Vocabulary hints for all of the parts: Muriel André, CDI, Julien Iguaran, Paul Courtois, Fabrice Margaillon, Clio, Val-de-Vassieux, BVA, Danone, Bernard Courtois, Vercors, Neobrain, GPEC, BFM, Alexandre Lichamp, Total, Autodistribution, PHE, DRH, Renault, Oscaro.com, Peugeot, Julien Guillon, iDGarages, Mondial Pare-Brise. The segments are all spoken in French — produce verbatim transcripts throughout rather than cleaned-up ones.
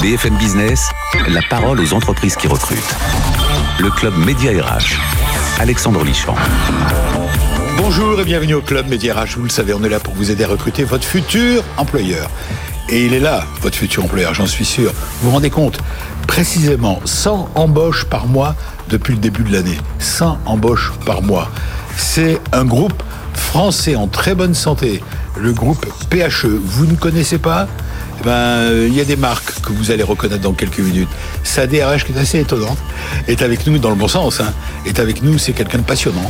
B F M Business, la parole aux entreprises qui recrutent. Le club Média R H, Alexandre Lichamp. Bonjour et bienvenue au club Média R H. Vous le savez, on est là pour vous aider à recruter votre futur employeur. Et il est là, votre futur employeur, j'en suis sûr. Vous vous rendez compte ? Précisément, cent embauches par mois depuis le début de l'année. cent embauches par mois. C'est un groupe français en très bonne santé, le groupe P H E. Vous ne connaissez pas ? Eh ben, il y a des marques que vous allez reconnaître dans quelques minutes. Sa D R H, qui est assez étonnante, est avec nous dans le bon sens. Hein, est avec nous, c'est quelqu'un de passionnant.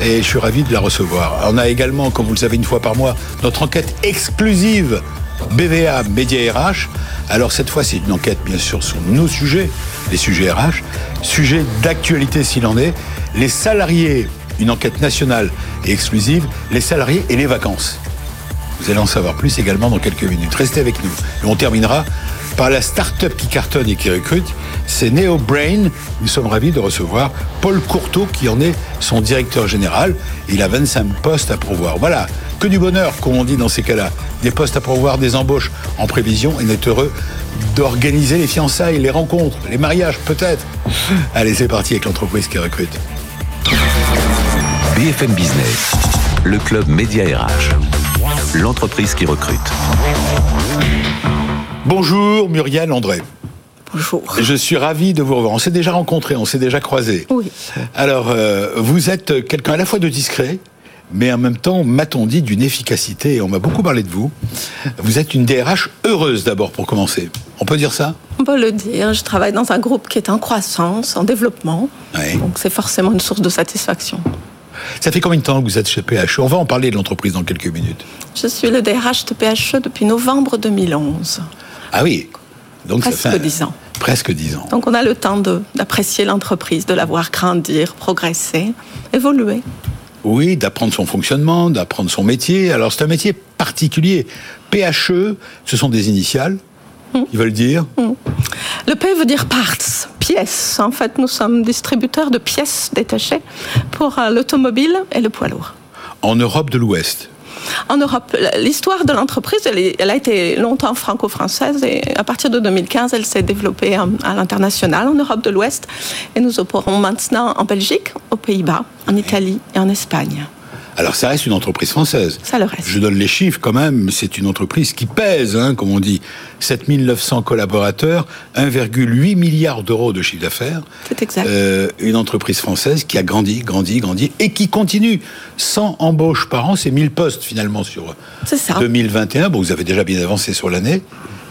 Et je suis ravi de la recevoir. On a également, comme vous le savez, une fois par mois, notre enquête exclusive B V A Média R H. Alors cette fois, c'est une enquête, bien sûr, sur nos sujets, les sujets R H, sujets d'actualité s'il en est, les salariés, une enquête nationale et exclusive, les salariés et les vacances. Vous allez en savoir plus également dans quelques minutes. Restez avec nous. Et on terminera par la start-up qui cartonne et qui recrute, c'est Neobrain. Nous sommes ravis de recevoir Paul Courtois, qui en est son directeur général. Il a vingt-cinq postes à pourvoir. Voilà, que du bonheur, comme on dit dans ces cas-là. Des postes à pourvoir, des embauches en prévision, et d'être heureux d'organiser les fiançailles, les rencontres, les mariages, peut-être. Allez, c'est parti avec l'entreprise qui recrute. B F M Business, le club Média R H. L'entreprise qui recrute. Bonjour Muriel André. Bonjour. Je suis ravi de vous revoir. On s'est déjà rencontrés, on s'est déjà croisés. Oui. Alors, euh, vous êtes quelqu'un à la fois de discret, mais en même temps, m'a-t-on dit, d'une efficacité. On m'a beaucoup parlé de vous. Vous êtes une D R H heureuse d'abord, pour commencer. On peut dire ça ? On peut le dire. Je travaille dans un groupe qui est en croissance, en développement. Oui. Donc c'est forcément une source de satisfaction. Ça fait combien de temps que vous êtes chez P H E ? On va en parler de l'entreprise dans quelques minutes. Je suis le D R H de P H E depuis novembre deux mille onze. Ah oui, donc presque ça fait dix ans. Presque dix ans. Donc on a le temps de, d'apprécier l'entreprise, de la voir grandir, progresser, évoluer. Oui, d'apprendre son fonctionnement, d'apprendre son métier. Alors c'est un métier particulier. P H E, ce sont des initiales. Ils veulent dire ? Le P veut dire parts, pièces. En fait, nous sommes distributeurs de pièces détachées pour l'automobile et le poids lourd. En Europe de l'Ouest ? En Europe, l'histoire de l'entreprise, elle, elle a été longtemps franco-française et à partir de deux mille quinze, elle s'est développée à l'international, en Europe de l'Ouest. Et nous opérons maintenant en Belgique, aux Pays-Bas, en Italie et en Espagne. Alors ça reste une entreprise française. Ça le reste. Je donne les chiffres quand même, c'est une entreprise qui pèse, hein, comme on dit. sept mille neuf cents collaborateurs, un virgule huit milliard d'euros de chiffre d'affaires. C'est exact. Euh, une entreprise française qui a grandi, grandi, grandi, et qui continue. cent embauches par an, c'est mille postes finalement sur c'est ça. deux mille vingt et un. Bon, vous avez déjà bien avancé sur l'année,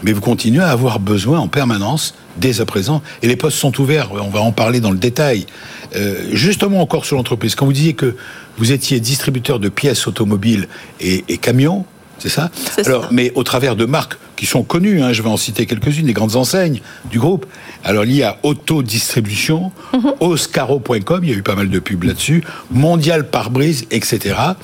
mais vous continuez à avoir besoin en permanence, dès à présent, et les postes sont ouverts, on va en parler dans le détail. Euh, justement encore sur l'entreprise, quand vous disiez que vous étiez distributeur de pièces automobiles et, et camions, c'est ça ? C'est Alors, ça. Mais au travers de marques qui sont connues, hein, je vais en citer quelques-unes, les grandes enseignes du groupe. Alors, il y a Autodistribution, mm-hmm. Oscaro point com, il y a eu pas mal de pubs là-dessus, Mondial Pare-Brise, et cetera.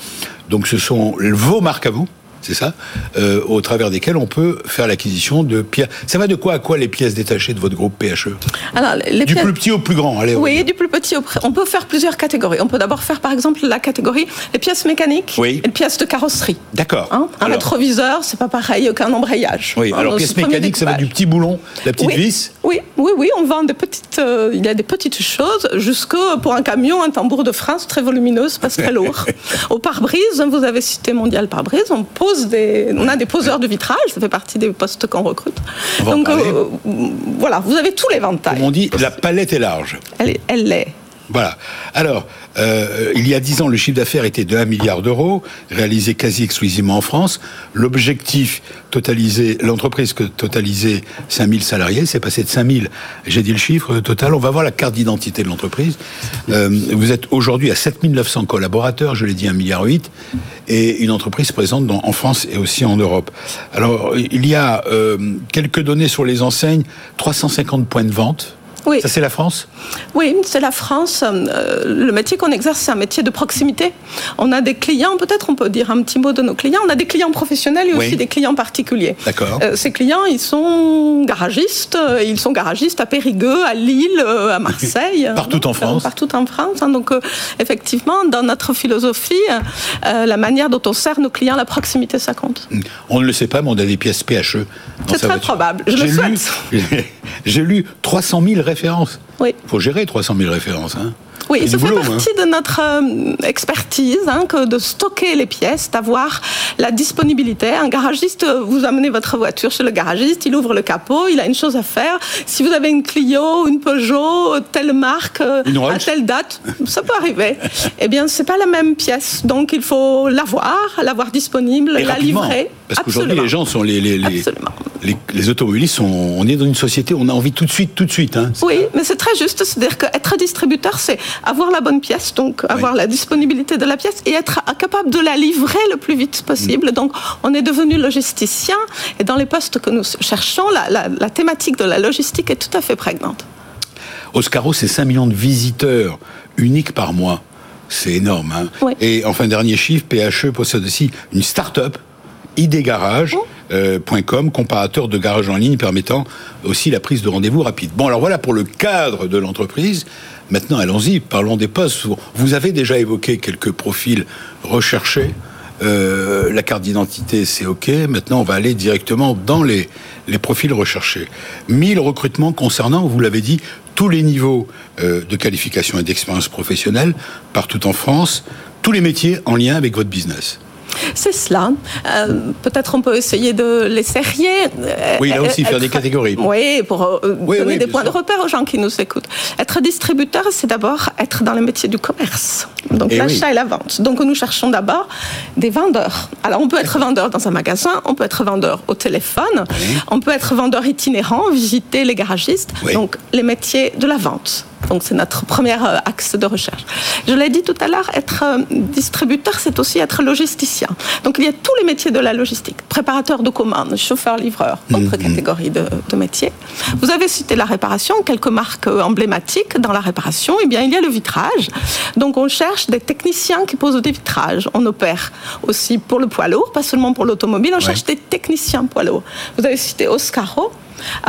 Donc, ce sont vos marques à vous, c'est ça, euh, au travers desquelles on peut faire l'acquisition de pièces. Ça va de quoi à quoi les pièces détachées de votre groupe P H E ? Alors, les du pièces... plus petit au plus grand, allez. Oui, du plus petit au plus... On peut faire plusieurs catégories. On peut d'abord faire, par exemple, la catégorie les pièces mécaniques oui. et les pièces de carrosserie. D'accord. Hein, un alors... rétroviseur, c'est pas pareil qu'un embrayage. Oui, hein, alors pièces mécaniques, ça va du petit boulon, la petite oui. vis. Oui, oui, oui, on vend des petites... Euh, il y a des petites choses, jusque, pour un camion, un tambour de frein, c'est très volumineux, c'est pas très lourd. Au pare-brise, vous avez cité Mondial Pare-Brise, on pose Des, on a des poseurs de vitrage, ça fait partie des postes qu'on recrute. Donc euh, voilà, vous avez tout l'éventail. Comme on dit, la palette est large. Elle, elle l'est. Voilà. Alors, euh, il y a dix ans, le chiffre d'affaires était de un milliard d'euros, réalisé quasi exclusivement en France. L'objectif totalisé, l'entreprise que totalisait cinq mille salariés, c'est passé de cinq mille. J'ai dit le chiffre total. On va voir la carte d'identité de l'entreprise. Euh, vous êtes aujourd'hui à sept mille neuf cents collaborateurs, je l'ai dit un virgule huit milliard, et une entreprise présente dans, en France et aussi en Europe. Alors, il y a euh, quelques données sur les enseignes, trois cent cinquante points de vente. Oui. Ça, c'est la France ? Oui, c'est la France. Euh, le métier qu'on exerce, c'est un métier de proximité. On a des clients, peut-être on peut dire un petit mot de nos clients, on a des clients professionnels et oui. aussi des clients particuliers. D'accord. Euh, ces clients, ils sont garagistes, ils sont garagistes à Périgueux, à Lille, à Marseille. Partout donc, en France. Euh, partout en France. Hein, donc, euh, effectivement, dans notre philosophie, euh, la manière dont on sert nos clients, la proximité, ça compte. On ne le sait pas, mais on a des pièces P H E. C'est très voiture. Probable, je j'ai le souhaite. Lu, j'ai, j'ai lu trois cent mille références. Oui. Il faut gérer trois cent mille références, hein. Oui, ça boulot, fait partie hein. de notre expertise, hein, que de stocker les pièces, d'avoir la disponibilité. Un garagiste, vous amenez votre voiture chez le garagiste, il ouvre le capot, il a une chose à faire. Si vous avez une Clio, une Peugeot, telle marque, à telle date, ça peut arriver. Eh bien, c'est pas la même pièce, donc il faut l'avoir, l'avoir disponible, et la livrer. Parce qu'aujourd'hui, absolument. Les gens sont les les les, les, les automobilistes. Sont, on est dans une société, on a envie tout de suite, tout de suite. Hein. Oui, mais c'est très juste, c'est-à-dire qu'être distributeur, c'est avoir la bonne pièce, donc avoir oui. la disponibilité de la pièce et être capable de la livrer le plus vite possible. Mmh. Donc, on est devenu logisticien et dans les postes que nous cherchons, la, la, la thématique de la logistique est tout à fait prégnante. Oscaro, c'est cinq millions de visiteurs uniques par mois. C'est énorme. Hein. Oui. Et enfin, dernier chiffre, P H E possède aussi une start-up, iDGarages. Mmh. Euh, .com, comparateur de garages en ligne permettant aussi la prise de rendez-vous rapide. Bon, alors voilà pour le cadre de l'entreprise. Maintenant, allons-y, parlons des postes. Vous avez déjà évoqué quelques profils recherchés. Euh, la carte d'identité, c'est OK. Maintenant, on va aller directement dans les, les profils recherchés. mille recrutements concernant, vous l'avez dit, tous les niveaux euh, de qualification et d'expérience professionnelle, partout en France, tous les métiers en lien avec votre business. C'est cela. Euh, peut-être on peut essayer de les serrer. Oui, là aussi, être, faire des catégories. Oui, pour oui, donner oui, des points sûr. De repère aux gens qui nous écoutent. Être distributeur, c'est d'abord être dans le métier du commerce. Donc et l'achat oui. et la vente. Donc nous cherchons d'abord des vendeurs. Alors on peut être vendeur dans un magasin, on peut être vendeur au téléphone, oui. on peut être vendeur itinérant, visiter les garagistes. Oui. Donc les métiers de la vente. Donc c'est notre premier axe de recherche. Je l'ai dit tout à l'heure, être distributeur, c'est aussi être logisticien. Donc il y a tous les métiers de la logistique. Préparateur de commandes, chauffeur-livreur, autre mmh. catégorie de, de métiers. Vous avez cité la réparation, quelques marques emblématiques dans la réparation. Eh bien, il y a le vitrage. Donc on cherche des techniciens qui posent des vitrages. On opère aussi pour le poids lourd, pas seulement pour l'automobile. On ouais. cherche des techniciens poids lourd. Vous avez cité Oscaro.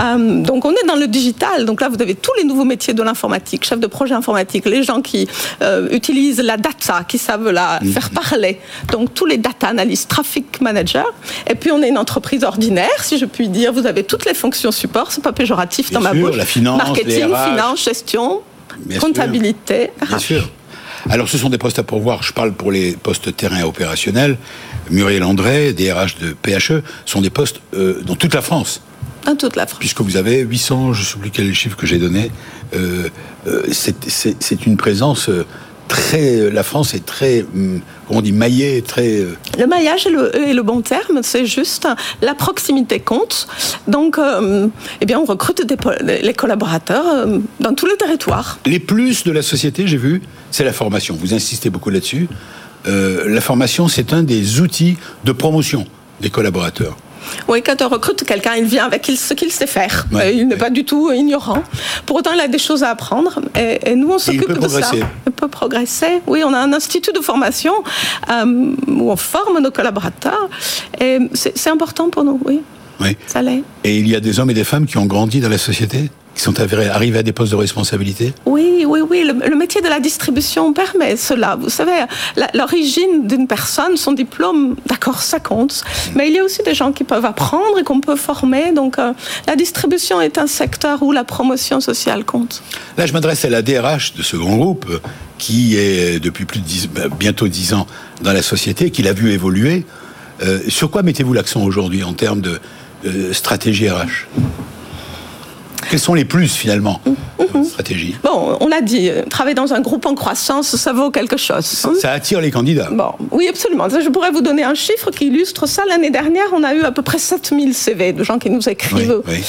Euh, donc on est dans le digital, donc là vous avez tous les nouveaux métiers de l'informatique, chef de projet informatique, les gens qui euh, utilisent la data, qui savent la mmh. faire parler, donc tous les data analysts, traffic managers, et puis on est une entreprise ordinaire, si je puis dire, vous avez toutes les fonctions support, c'est pas péjoratif bien dans sûr, ma bouche, la finance, marketing, les R H, finance, gestion, bien comptabilité, bien R H. Sûr. Alors ce sont des postes à pourvoir, je parle pour les postes terrain opérationnels, Muriel André, D R H de P H E, sont des postes euh, dans toute la France. En toute la France. Puisque vous avez huit cents, je ne sais plus quel est le chiffre que j'ai donné, euh, euh, c'est, c'est, c'est une présence très... La France est très... On dit maillé, très... Le maillage est le, est le bon terme, c'est juste la proximité compte. Donc, euh, eh bien, on recrute des, les collaborateurs euh, dans tous les territoires. Les plus de la société, j'ai vu, c'est la formation. Vous insistez beaucoup là-dessus. Euh, la formation, c'est un des outils de promotion des collaborateurs. Oui, quand on recrute quelqu'un, il vient avec ce qu'il sait faire. Ouais, il n'est ouais. pas du tout ignorant. Pour autant, il a des choses à apprendre. Et, et nous, on s'occupe de ça. Il peut progresser. Oui, on a un institut de formation euh, où on forme nos collaborateurs. Et c'est, c'est important pour nous, oui. oui. Ça l'est. Et il y a des hommes et des femmes qui ont grandi dans la société ? Qui sont arrivés à des postes de responsabilité ? Oui, oui, oui. Le, le métier de la distribution permet cela. Vous savez, la, l'origine d'une personne, son diplôme, d'accord, ça compte. Mais il y a aussi des gens qui peuvent apprendre et qu'on peut former. Donc, euh, la distribution est un secteur où la promotion sociale compte. Là, je m'adresse à la D R H de ce grand groupe qui est depuis plus de dix, bientôt dix ans dans la société, qui l'a vu évoluer. Euh, sur quoi mettez-vous l'accent aujourd'hui en termes de euh, stratégie R H ? Quels sont les plus, finalement, mmh. stratégie ? Bon, on l'a dit, travailler dans un groupe en croissance, ça vaut quelque chose. Ça, ça attire les candidats. Bon, oui, absolument. Je pourrais vous donner un chiffre qui illustre ça. L'année dernière, on a eu à peu près sept mille C V de gens qui nous écrivent. Oui, oui.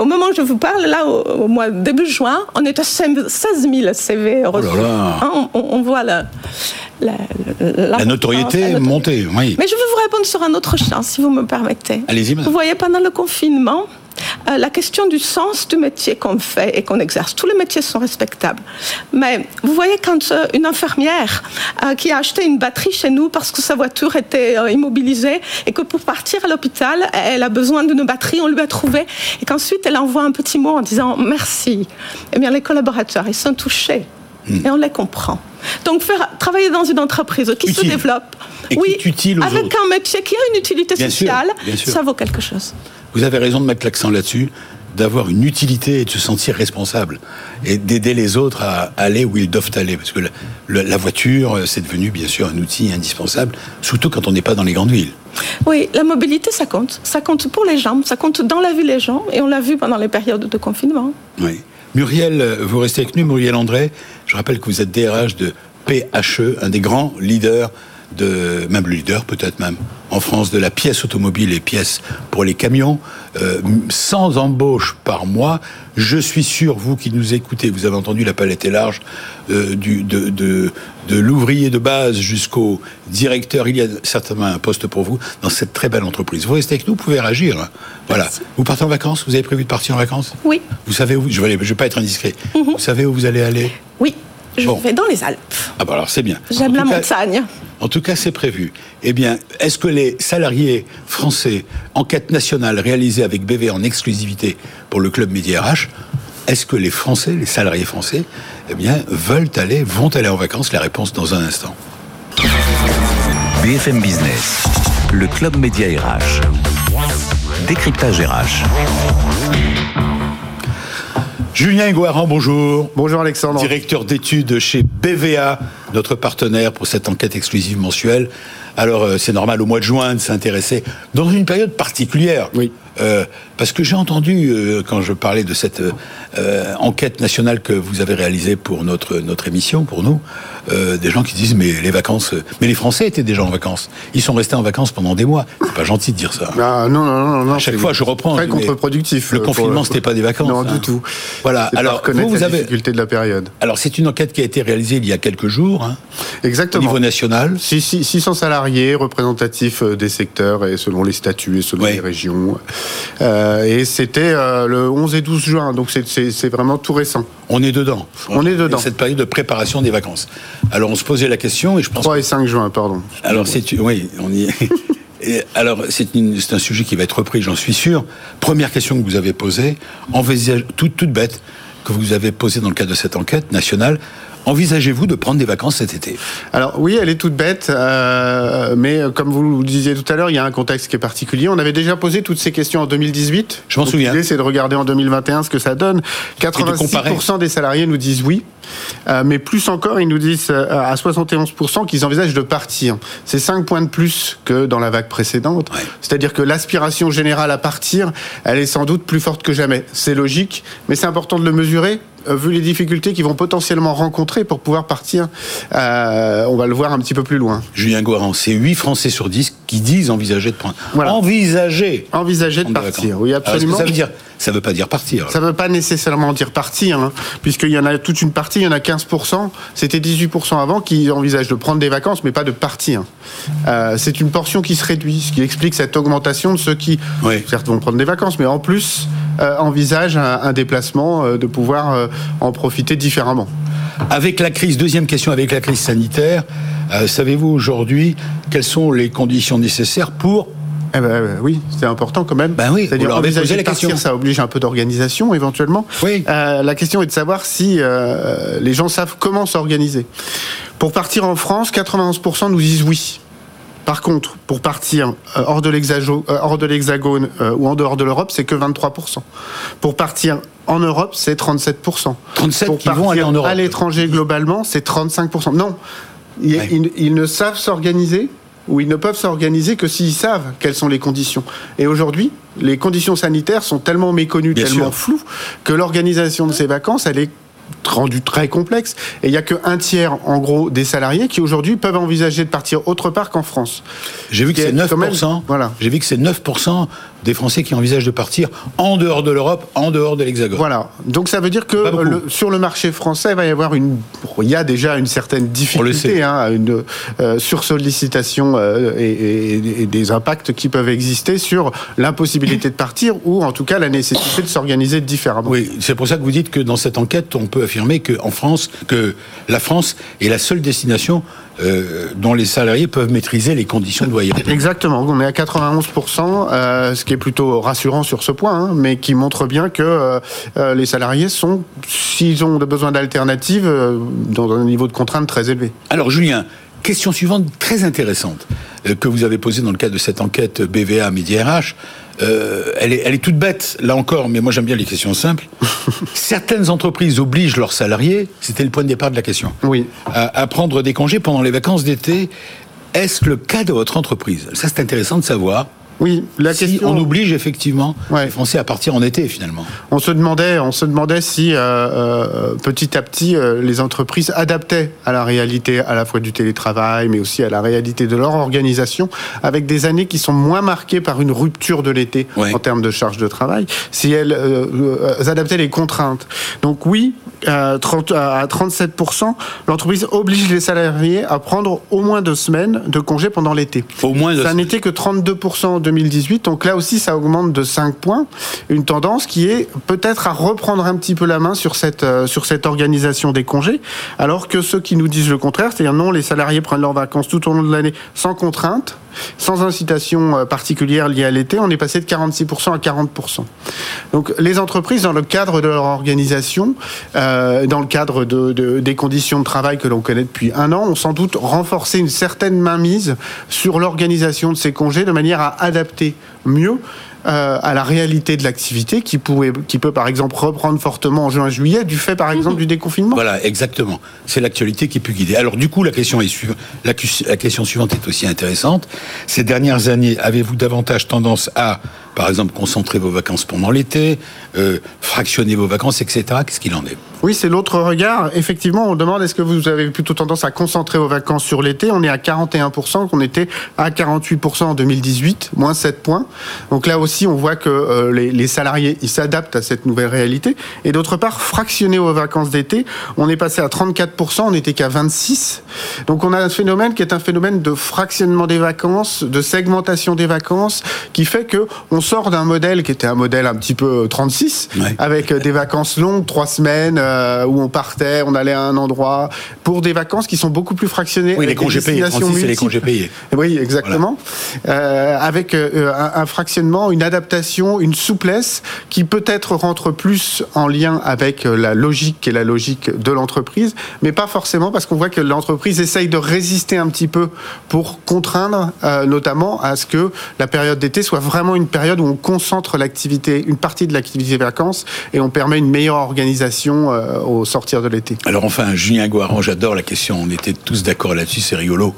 Au moment où je vous parle, là, au mois début juin, on est à seize mille C V reçus. Oh là là. Hein, on, on voit la, la, la, la notoriété la montée, oui. Mais je veux vous répondre sur un autre champ, si vous me permettez. Allez-y, madame. Vous voyez, pendant le confinement, Euh, la question du sens du métier qu'on fait et qu'on exerce. Tous les métiers sont respectables. Mais vous voyez, quand euh, une infirmière euh, qui a acheté une batterie chez nous parce que sa voiture était euh, immobilisée et que pour partir à l'hôpital, elle a besoin d'une batterie, on lui a trouvé, et qu'ensuite elle envoie un petit mot en disant « merci », eh bien les collaborateurs, ils sont touchés. Mmh. Et on les comprend. Donc, faire, travailler dans une entreprise qui utile. se développe, et oui, qui est utile aux avec autres. Un métier qui a une utilité bien sociale, sûr, bien sûr. Ça vaut quelque chose. Vous avez raison de mettre l'accent là-dessus, d'avoir une utilité et de se sentir responsable, et d'aider les autres à aller où ils doivent aller. Parce que la, la voiture, c'est devenu, bien sûr, un outil indispensable, surtout quand on n'est pas dans les grandes villes. Oui, la mobilité, ça compte. Ça compte pour les gens, ça compte dans la vie des gens, et on l'a vu pendant les périodes de confinement. Oui. Muriel, vous restez avec nous, Muriel André. Je rappelle que vous êtes D R H de P H E, un des grands leaders, de, même le leader peut-être même, en France, de la pièce automobile et pièces pour les camions. Euh, sans embauche par mois, je suis sûr, vous qui nous écoutez, vous avez entendu, la palette est large, euh, du, de, de, de l'ouvrier de base jusqu'au directeur, il y a certainement un poste pour vous dans cette très belle entreprise. Vous restez avec nous, vous pouvez réagir. Voilà. Merci. Vous partez en vacances, vous avez prévu de partir en vacances ? Oui. Vous savez où ? Je ne vais, vais pas être indiscret. Mm-hmm. Vous savez où vous allez aller ? Oui, je bon. vais dans les Alpes. Ah bah alors c'est bien. J'aime la montagne. En tout cas, c'est prévu. Eh bien, est-ce que les salariés français, enquête nationale réalisée avec B V A en exclusivité pour le Club Média R H, est-ce que les Français, les salariés français, eh bien, veulent aller, vont aller en vacances ? La réponse dans un instant. B F M Business, le Club Média R H, décryptage R H. Julien Iguaran, bonjour. Bonjour Alexandre. Directeur d'études chez B V A, notre partenaire pour cette enquête exclusive mensuelle. Alors, c'est normal au mois de juin de s'intéresser, dans une période particulière. Oui. Euh, parce que j'ai entendu, euh, quand je parlais de cette euh, enquête nationale que vous avez réalisée pour notre, notre émission, pour nous, euh, des gens qui disent, mais les vacances... Mais les Français étaient déjà en vacances. Ils sont restés en vacances pendant des mois. C'est pas gentil de dire ça. Ah, non, non, non, non. À chaque fois, je reprends... Très contre-productif. Le confinement, le... c'était pas des vacances. Non, hein. Du tout. Voilà. C'est alors, vous, vous avez... la difficulté de la période. Alors, c'est une enquête qui a été réalisée il y a quelques jours. Hein, exactement. Au niveau national. six cents salariés représentatifs des secteurs et selon les statuts et selon ouais. les régions. Euh, et c'était euh, le onze et douze juin, donc c'est, c'est, c'est vraiment tout récent. On est dedans. On, on est dedans. Cette période de préparation des vacances. Alors on se posait la question et je pense. trois et cinq juin, pardon. Alors c'est oui, on y est. Et alors c'est, une, c'est un sujet qui va être repris, j'en suis sûr. Première question que vous avez posée, envisage toute toute bête que vous avez posée dans le cadre de cette enquête nationale. Envisagez-vous de prendre des vacances cet été ? Alors oui, elle est toute bête, euh, mais comme vous le disiez tout à l'heure, il y a un contexte qui est particulier. On avait déjà posé toutes ces questions en deux mille dix-huit. Je m'en Donc, souviens. L'idée, c'est de regarder en deux mille vingt et un ce que ça donne. quatre-vingt-six pour cent des salariés nous disent oui, euh, mais plus encore, ils nous disent euh, à soixante et onze pour cent qu'ils envisagent de partir. C'est cinq points de plus que dans la vague précédente. Ouais. C'est-à-dire que l'aspiration générale à partir, elle est sans doute plus forte que jamais. C'est logique, mais c'est important de le mesurer. Vu les difficultés qu'ils vont potentiellement rencontrer pour pouvoir partir, euh, on va le voir un petit peu plus loin. Julien Iguaran, c'est huit Français sur dix qui disent envisager de prendre. Voilà. Envisager Envisager de partir, oui, absolument. Ça veut dire, ça veut pas dire partir. Alors. Ça veut pas nécessairement dire partir, hein, puisqu'il y en a toute une partie, il y en a quinze pour cent, c'était dix-huit pour cent avant, qui envisagent de prendre des vacances, mais pas de partir. Euh, c'est une portion qui se réduit, ce qui explique cette augmentation de ceux qui, oui. certes, vont prendre des vacances, mais en plus, euh, envisagent un, un déplacement, euh, de pouvoir... Euh, en profiter différemment. Avec la crise, deuxième question, avec la crise sanitaire, euh, savez-vous aujourd'hui quelles sont les conditions nécessaires pour... Eh ben, oui, c'est important quand même. Ben oui, c'est-à-dire envisager de partir, question. Ça oblige un peu d'organisation éventuellement. Oui. Euh, la question est de savoir si euh, les gens savent comment s'organiser. Pour partir en France, quatre-vingt-onze pour cent nous disent oui. Par contre, pour partir hors de l'Hexagone, hors de l'Hexagone euh, ou en dehors de l'Europe, c'est que vingt-trois pour cent. Pour partir en Europe, c'est trente-sept pour cent. trente-sept pour cent pour qui partir vont aller en Europe. À l'étranger, globalement, c'est trente-cinq pour cent. Non, ils, ouais. ils, ils ne savent s'organiser ou ils ne peuvent s'organiser que s'ils savent quelles sont les conditions. Et aujourd'hui, les conditions sanitaires sont tellement méconnues, Bien tellement sûr. floues, que l'organisation de ces vacances, elle est rendu très complexe, et il n'y a qu'un tiers en gros des salariés qui aujourd'hui peuvent envisager de partir autre part qu'en France. J'ai vu que c'est neuf pour cent, même, voilà. J'ai vu que c'est neuf pour cent des Français qui envisagent de partir en dehors de l'Europe, en dehors de l'Hexagone. Voilà, donc ça veut dire que le, sur le marché français, il va y avoir une, il y a déjà une certaine difficulté, hein, une euh, sursollicitation euh, et, et, et des impacts qui peuvent exister sur l'impossibilité de partir, ou en tout cas la nécessité de s'organiser différemment. Oui, c'est pour ça que vous dites que dans cette enquête, on peut affirmer que en France, que la France est la seule destination euh, dont les salariés peuvent maîtriser les conditions de voyage. Exactement, on est à quatre-vingt-onze pour cent, euh, ce qui est plutôt rassurant sur ce point, hein, mais qui montre bien que euh, les salariés sont, s'ils ont besoin d'alternatives, euh, dans un niveau de contrainte très élevé. Alors Julien, question suivante très intéressante euh, que vous avez posée dans le cadre de cette enquête B V A Midi R H. Euh, elle, est, elle est toute bête, là encore, mais moi j'aime bien les questions simples. Certaines entreprises obligent leurs salariés, c'était le point de départ de la question, oui, à, à prendre des congés pendant les vacances d'été. Est-ce le cas de votre entreprise ? Ça, c'est intéressant de savoir. Oui, la si question... on oblige effectivement ouais. les Français à partir en été finalement. On se demandait, on se demandait si euh, euh, petit à petit euh, les entreprises adaptaient à la réalité à la fois du télétravail, mais aussi à la réalité de leur organisation, avec des années qui sont moins marquées par une rupture de l'été ouais. en termes de charge de travail, si elles, euh, elles adaptaient les contraintes. Donc oui, euh, trente à trente-sept pour cent, l'entreprise oblige les salariés à prendre au moins deux semaines de congé pendant l'été. Au moins deux Ça semaines. N'était que trente-deux pour cent deux mille dix-huit, donc là aussi ça augmente de cinq points, une tendance qui est peut-être à reprendre un petit peu la main sur cette, euh, sur cette organisation des congés, alors que ceux qui nous disent le contraire, c'est-à-dire non, les salariés prennent leurs vacances tout au long de l'année sans contrainte, sans incitation particulière liée à l'été, on est passé de quarante-six pour cent à quarante pour cent. Donc les entreprises, dans le cadre de leur organisation, euh, dans le cadre de, de, des conditions de travail que l'on connaît depuis un an, ont sans doute renforcé une certaine mainmise sur l'organisation de ces congés de manière à adapter mieux Euh, à la réalité de l'activité qui, pouvait, qui peut par exemple reprendre fortement en juin-juillet du fait par exemple du déconfinement. Voilà, exactement. C'est l'actualité qui peut guider. Alors du coup, la question, est su... la... la question suivante est aussi intéressante. Ces dernières années, avez-vous davantage tendance à, par exemple, concentrer vos vacances pendant l'été, euh, fractionner vos vacances, et cetera. Qu'est-ce qu'il en est ? Oui, c'est l'autre regard. Effectivement, on demande est-ce que vous avez plutôt tendance à concentrer vos vacances sur l'été ? On est à quarante et un pour cent, qu'on était à quarante-huit pour cent en deux mille dix-huit, moins sept points. Donc là aussi, si on voit que euh, les, les salariés ils s'adaptent à cette nouvelle réalité. Et d'autre part, fractionné aux vacances d'été, on est passé à trente-quatre pour cent, on n'était qu'à vingt-six pour cent. Donc on a un phénomène qui est un phénomène de fractionnement des vacances, de segmentation des vacances, qui fait qu'on sort d'un modèle qui était un modèle un petit peu trente-six, ouais. avec des vacances longues, trois semaines, euh, où on partait, on allait à un endroit, pour des vacances qui sont beaucoup plus fractionnées. Oui, les congés payés, trente-six et les congés payés. Oui, exactement. Voilà. Euh, avec euh, un, un fractionnement, une adaptation, une souplesse qui peut-être rentre plus en lien avec la logique et la logique de l'entreprise, mais pas forcément parce qu'on voit que l'entreprise essaye de résister un petit peu pour contraindre euh, notamment à ce que la période d'été soit vraiment une période où on concentre l'activité, une partie de l'activité vacances et on permet une meilleure organisation euh, au sortir de l'été. Alors enfin, Julien Iguaran, j'adore la question, on était tous d'accord là-dessus, c'est rigolo.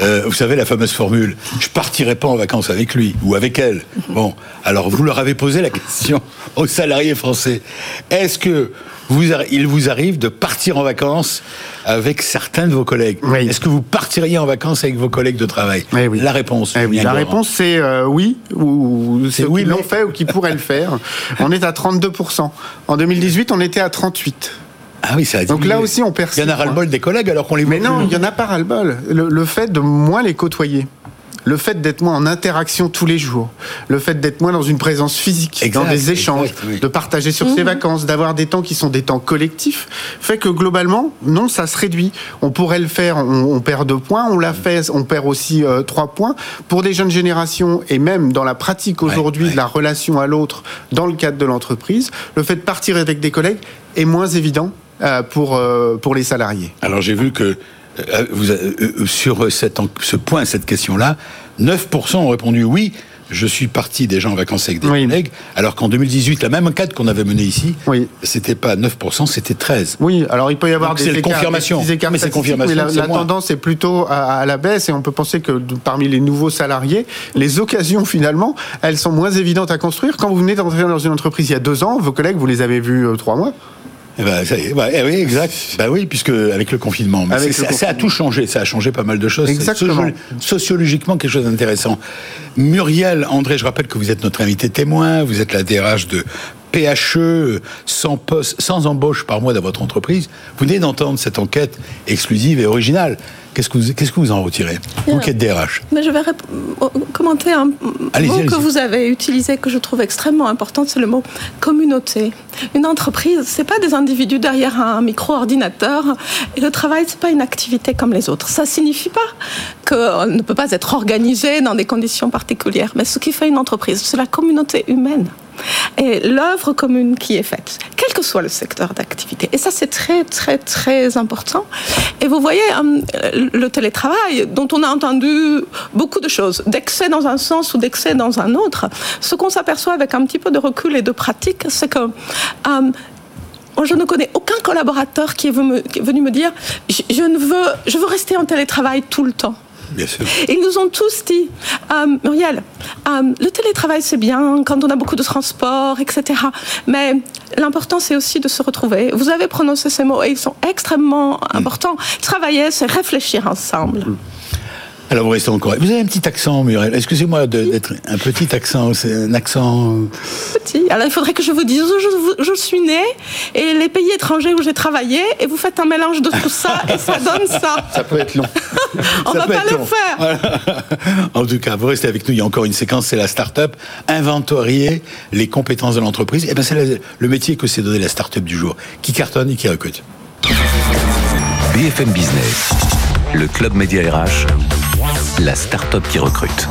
Euh, vous savez la fameuse formule, je partirai pas en vacances avec lui ou avec elle. Bon, alors vous leur avez posé la question aux salariés français. Est-ce que vous, il vous arrive de partir en vacances avec certains de vos collègues ? Oui. Est-ce que vous partiriez en vacances avec vos collègues de travail ? Eh oui. La réponse. Eh oui. La Iguaran. réponse c'est euh, oui, ou c'est ceux oui, qui mais... l'ont fait ou qui pourraient le faire. On est à trente-deux pour cent. En deux mille dix-huit, on était à trente-huit pour cent. Ah oui, ça a Donc là aussi, on perd. Il y en a ras-le-bol des collègues alors qu'on les. Mais non, il y en a pas ras-le-bol. Le, le fait de moins les côtoyer. Le fait d'être moins en interaction tous les jours, le fait d'être moins dans une présence physique, exact, dans des échanges, exact, oui. de partager sur mmh. ses vacances, d'avoir des temps qui sont des temps collectifs, fait que globalement, non, ça se réduit. On pourrait le faire, on, on perd deux points, on l'a mmh. fait, on perd aussi euh, trois points. Pour des jeunes générations, et même dans la pratique aujourd'hui ouais, ouais. de la relation à l'autre, dans le cadre de l'entreprise, le fait de partir avec des collègues est moins évident euh, pour, euh, pour les salariés. Alors j'ai vu que Vous, euh, sur cette, ce point, cette question-là, neuf pour cent ont répondu oui, je suis parti déjà en vacances avec des oui. collègues, alors qu'en deux mille dix-huit, la même enquête qu'on avait menée ici, oui. c'était pas neuf pour cent, c'était treize pour cent. Oui, alors il peut y avoir des, écarts, des petits écarts, mais c'est confirmation, mais la, la tendance est plutôt à, à la baisse, et on peut penser que parmi les nouveaux salariés, les occasions finalement, elles sont moins évidentes à construire. Quand vous venez d'entrer dans une entreprise il y a deux ans, vos collègues, vous les avez vus euh, trois mois. Eh ben, ça, bah, eh oui, exact. Bah oui, puisque avec le confinement, avec le ça, confinement. Ça a tout changé. Ça a changé pas mal de choses. Exactement. Sociologiquement, quelque chose d'intéressant. Muriel André, je rappelle que vous êtes notre invité témoin. Vous êtes la D R H de P H E, sans poste, sans embauche par mois dans votre entreprise. Vous venez d'entendre cette enquête exclusive et originale. Qu'est-ce que vous, qu'est-ce que vous en retirez ? Enquête D R H. Mais je vais rép- commenter un allez-y, mot allez-y. que vous avez utilisé, que je trouve extrêmement important, c'est le mot communauté. Une entreprise, c'est pas des individus derrière un micro-ordinateur, et le travail, c'est pas une activité comme les autres. Ça signifie pas qu'on ne peut pas être organisé dans des conditions particulières, mais ce qui fait une entreprise, c'est la communauté humaine. Et l'œuvre commune qui est faite, quel que soit le secteur d'activité. Et ça, c'est très, très, très important. Et vous voyez, le télétravail, dont on a entendu beaucoup de choses, d'excès dans un sens ou d'excès dans un autre, ce qu'on s'aperçoit avec un petit peu de recul et de pratique, c'est que... Euh, je ne connais aucun collaborateur qui est venu me dire « je ne veux, je veux rester en télétravail tout le temps ». Bien sûr. Ils nous ont tous dit, euh, Muriel, euh, le télétravail c'est bien quand on a beaucoup de transport, et cetera. Mais l'important c'est aussi de se retrouver. Vous avez prononcé ces mots et ils sont extrêmement mmh. importants. Travailler, c'est réfléchir ensemble. Mmh. Alors vous restez encore. Vous avez un petit accent, Muriel. Excusez-moi de, d'être un petit accent. C'est un accent petit. Alors il faudrait que je vous dise où je, je suis née et les pays étrangers où j'ai travaillé. Et vous faites un mélange de tout ça et ça donne ça. Ça peut être long. On ça va pas le long. faire. Voilà. En tout cas, vous restez avec nous. Il y a encore une séquence. C'est la start-up. Inventorier les compétences de l'entreprise. Et ben c'est la, le métier que s'est donné la start-up du jour, qui cartonne et qui recrute. B F M Business, le club média R H. La start-up qui recrute.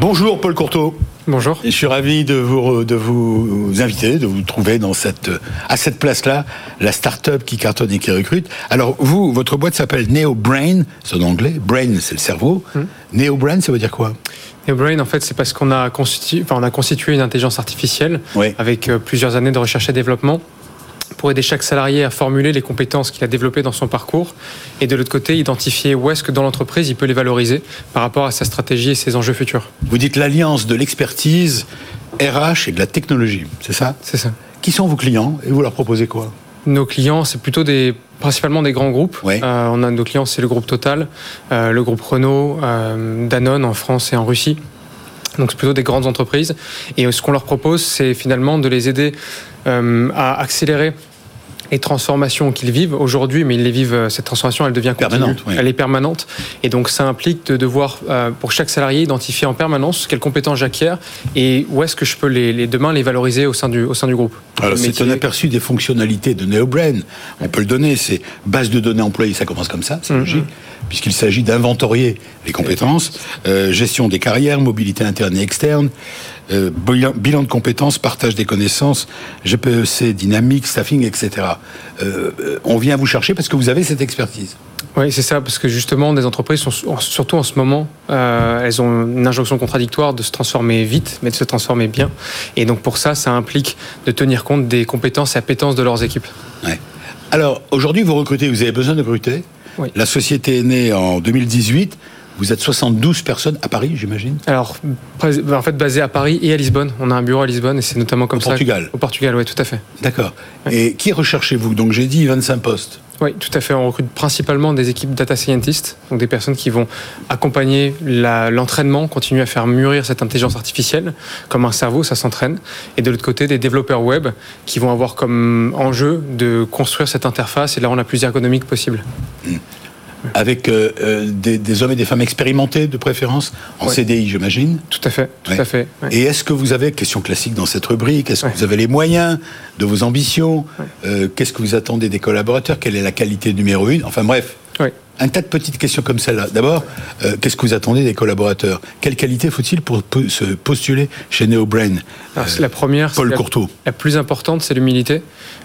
Bonjour Paul Courtois. Bonjour. Je suis ravi de vous, de vous inviter, de vous trouver dans cette, à cette place-là, la start-up qui cartonne et qui recrute. Alors vous, votre boîte s'appelle Neobrain, c'est en anglais. Brain, c'est le cerveau. Mmh. Neobrain, ça veut dire quoi ? Neobrain, en fait, c'est parce qu'on a constitué, enfin, on a constitué une intelligence artificielle oui. avec euh, plusieurs années de recherche et développement, pour aider chaque salarié à formuler les compétences qu'il a développées dans son parcours et de l'autre côté, identifier où est-ce que dans l'entreprise, il peut les valoriser par rapport à sa stratégie et ses enjeux futurs. Vous dites l'alliance de l'expertise R H et de la technologie, c'est ça ? C'est ça. Qui sont vos clients et vous leur proposez quoi ? Nos clients, c'est plutôt des, principalement des grands groupes. Oui. Euh, on a nos clients, c'est le groupe Total, euh, le groupe Renault, euh, Danone en France et en Russie. Donc c'est plutôt des grandes entreprises. Et ce qu'on leur propose, c'est finalement de les aider euh, à accélérer les transformations qu'ils vivent aujourd'hui, mais ils les vivent, cette transformation, elle devient continue, permanente, oui. elle est permanente. Et donc ça implique de devoir, euh, pour chaque salarié, identifier en permanence quelles compétences j'acquiers et où est-ce que je peux les, les, demain les valoriser au sein du, au sein du groupe. Alors c'est un aperçu des fonctionnalités de Neobrain, on peut le donner, c'est base de données employées, ça commence comme ça, c'est mm-hmm. logique, puisqu'il s'agit d'inventorier les compétences, euh, gestion des carrières, mobilité interne et externe, Euh, bilan de compétences, partage des connaissances, G P E C, dynamique, staffing, et cetera. Euh, on vient vous chercher parce que vous avez cette expertise. Oui, c'est ça, parce que justement, des entreprises, sont, surtout en ce moment, euh, elles ont une injonction contradictoire de se transformer vite, mais de se transformer bien. Et donc pour ça, ça implique de tenir compte des compétences et appétences de leurs équipes. Ouais. Alors aujourd'hui, vous recrutez, vous avez besoin de recruter. Oui. La société est née en deux mille dix-huit. Vous êtes soixante-douze personnes à Paris, j'imagine ? Alors, en fait, basé à Paris et à Lisbonne. On a un bureau à Lisbonne et c'est notamment comme ça... Au Portugal ? Au Portugal, oui, tout à fait. D'accord. Ouais. Et qui recherchez-vous ? Donc, j'ai dit vingt-cinq postes. Oui, tout à fait. On recrute principalement des équipes data scientists, donc des personnes qui vont accompagner la, l'entraînement, continuer à faire mûrir cette intelligence artificielle. Comme un cerveau, ça s'entraîne. Et de l'autre côté, des développeurs web qui vont avoir comme enjeu de construire cette interface et de la rendre la plus ergonomique possible. Mmh. Avec euh, euh, des, des hommes et des femmes expérimentés de préférence, en ouais. C D I j'imagine. Tout à fait, tout ouais. à fait. Ouais. Et est-ce que vous avez, question classique dans cette rubrique, est-ce que ouais. vous avez les moyens de vos ambitions ouais. euh, Qu'est-ce que vous attendez des collaborateurs ? Quelle est la qualité numéro une ? Enfin bref, ouais. un tas de petites questions comme celle-là. D'abord, euh, qu'est-ce que vous attendez des collaborateurs ? Quelle qualité faut-il pour se postuler chez Neobrain ? Alors, c'est euh, la première, Paul Courtois. La plus importante, c'est l'humilité.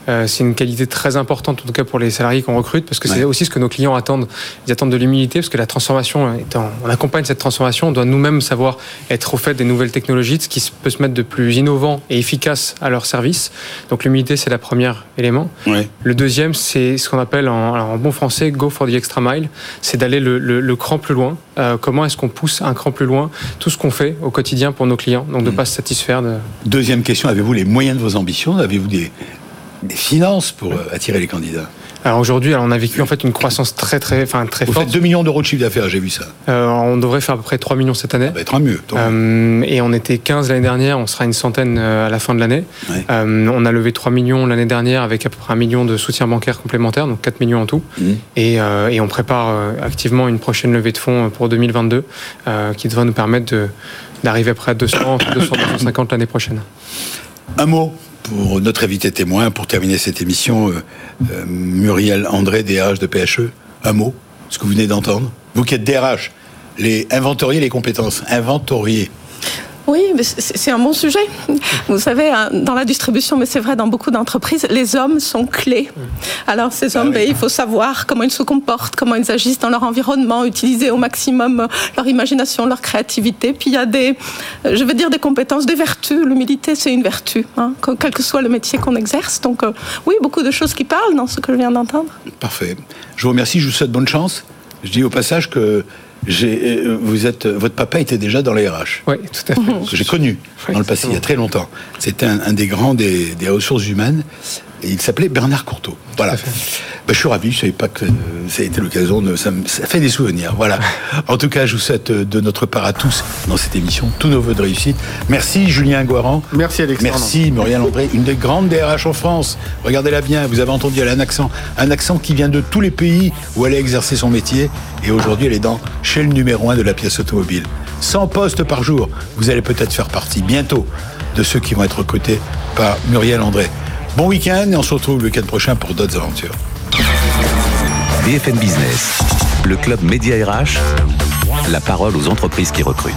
Euh, c'est une qualité très importante, en tout cas pour les salariés qu'on recrute, parce que c'est ouais. aussi ce que nos clients attendent. Ils attendent de l'humilité, parce que la transformation, étant, on accompagne cette transformation, on doit nous-mêmes savoir être au fait des nouvelles technologies, de ce qui peut se mettre de plus innovant et efficace à leur service. Donc l'humilité, c'est le premier élément. Ouais. Le deuxième, c'est ce qu'on appelle en, en bon français « go for the extra mile », c'est d'aller le, le, le cran plus loin. Euh, comment est-ce qu'on pousse un cran plus loin tout ce qu'on fait au quotidien pour nos clients, donc de ne mmh. pas se satisfaire de... Deuxième question, avez-vous les moyens de vos ambitions ? Avez-vous des... des finances pour attirer les candidats. Alors aujourd'hui, alors on a vécu en fait une croissance très très, enfin très forte. Vous faites deux millions d'euros de chiffre d'affaires, j'ai vu ça. Euh, on devrait faire à peu près trois millions cette année. Ah bah, tant mieux. Tant mieux. Euh, et on était quinze l'année dernière, on sera une centaine à la fin de l'année. Ouais. Euh, on a levé trois millions l'année dernière avec à peu près un million de soutien bancaire complémentaire, donc quatre millions en tout. Mmh. Et, euh, et on prépare activement une prochaine levée de fonds pour deux mille vingt-deux euh, qui devrait nous permettre de, d'arriver à près à deux cents, deux cents, deux cent cinquante l'année prochaine. Un mot pour notre invité témoin, pour terminer cette émission, euh, euh, Muriel André, D R H de P H E, un mot, ce que vous venez d'entendre. Vous qui êtes D R H, les inventoriez les compétences, inventoriez. Oui, mais c'est un bon sujet. Vous savez, dans la distribution, mais c'est vrai dans beaucoup d'entreprises, les hommes sont clés. Alors ces hommes, ah oui. ben, il faut savoir comment ils se comportent, comment ils agissent dans leur environnement, utiliser au maximum leur imagination, leur créativité. Puis il y a des, je veux dire, des compétences, des vertus. L'humilité, c'est une vertu, hein, quel que soit le métier qu'on exerce. Donc euh, oui, beaucoup de choses qui parlent dans ce que je viens d'entendre. Parfait. Je vous remercie, je vous souhaite bonne chance. Je dis au passage que... J'ai, vous êtes, votre papa était déjà dans les R H. Oui, tout à fait. Que j'ai connu oui, dans le passé, il y a très longtemps. C'était un, un des grands des, des ressources humaines. Et il s'appelait Bernard Courtois. Voilà. Ben, je suis ravi, je ne savais pas que ça a été l'occasion. De, ça, me, ça fait des souvenirs. Voilà. En tout cas, je vous souhaite de notre part à tous, dans cette émission, tous nos voeux de réussite. Merci Julien Iguaran. Merci Alexandre. Merci Muriel André, une des grandes D R H en France. Regardez-la bien, vous avez entendu, elle a un accent. Un accent qui vient de tous les pays où elle a exercé son métier. Et aujourd'hui, elle est dans chez le numéro un de la pièce automobile. cent postes par jour. Vous allez peut-être faire partie bientôt de ceux qui vont être recrutés par Muriel André. Bon week-end et on se retrouve le week-end prochain pour d'autres aventures. B F M Business, le club Média R H, la parole aux entreprises qui recrutent.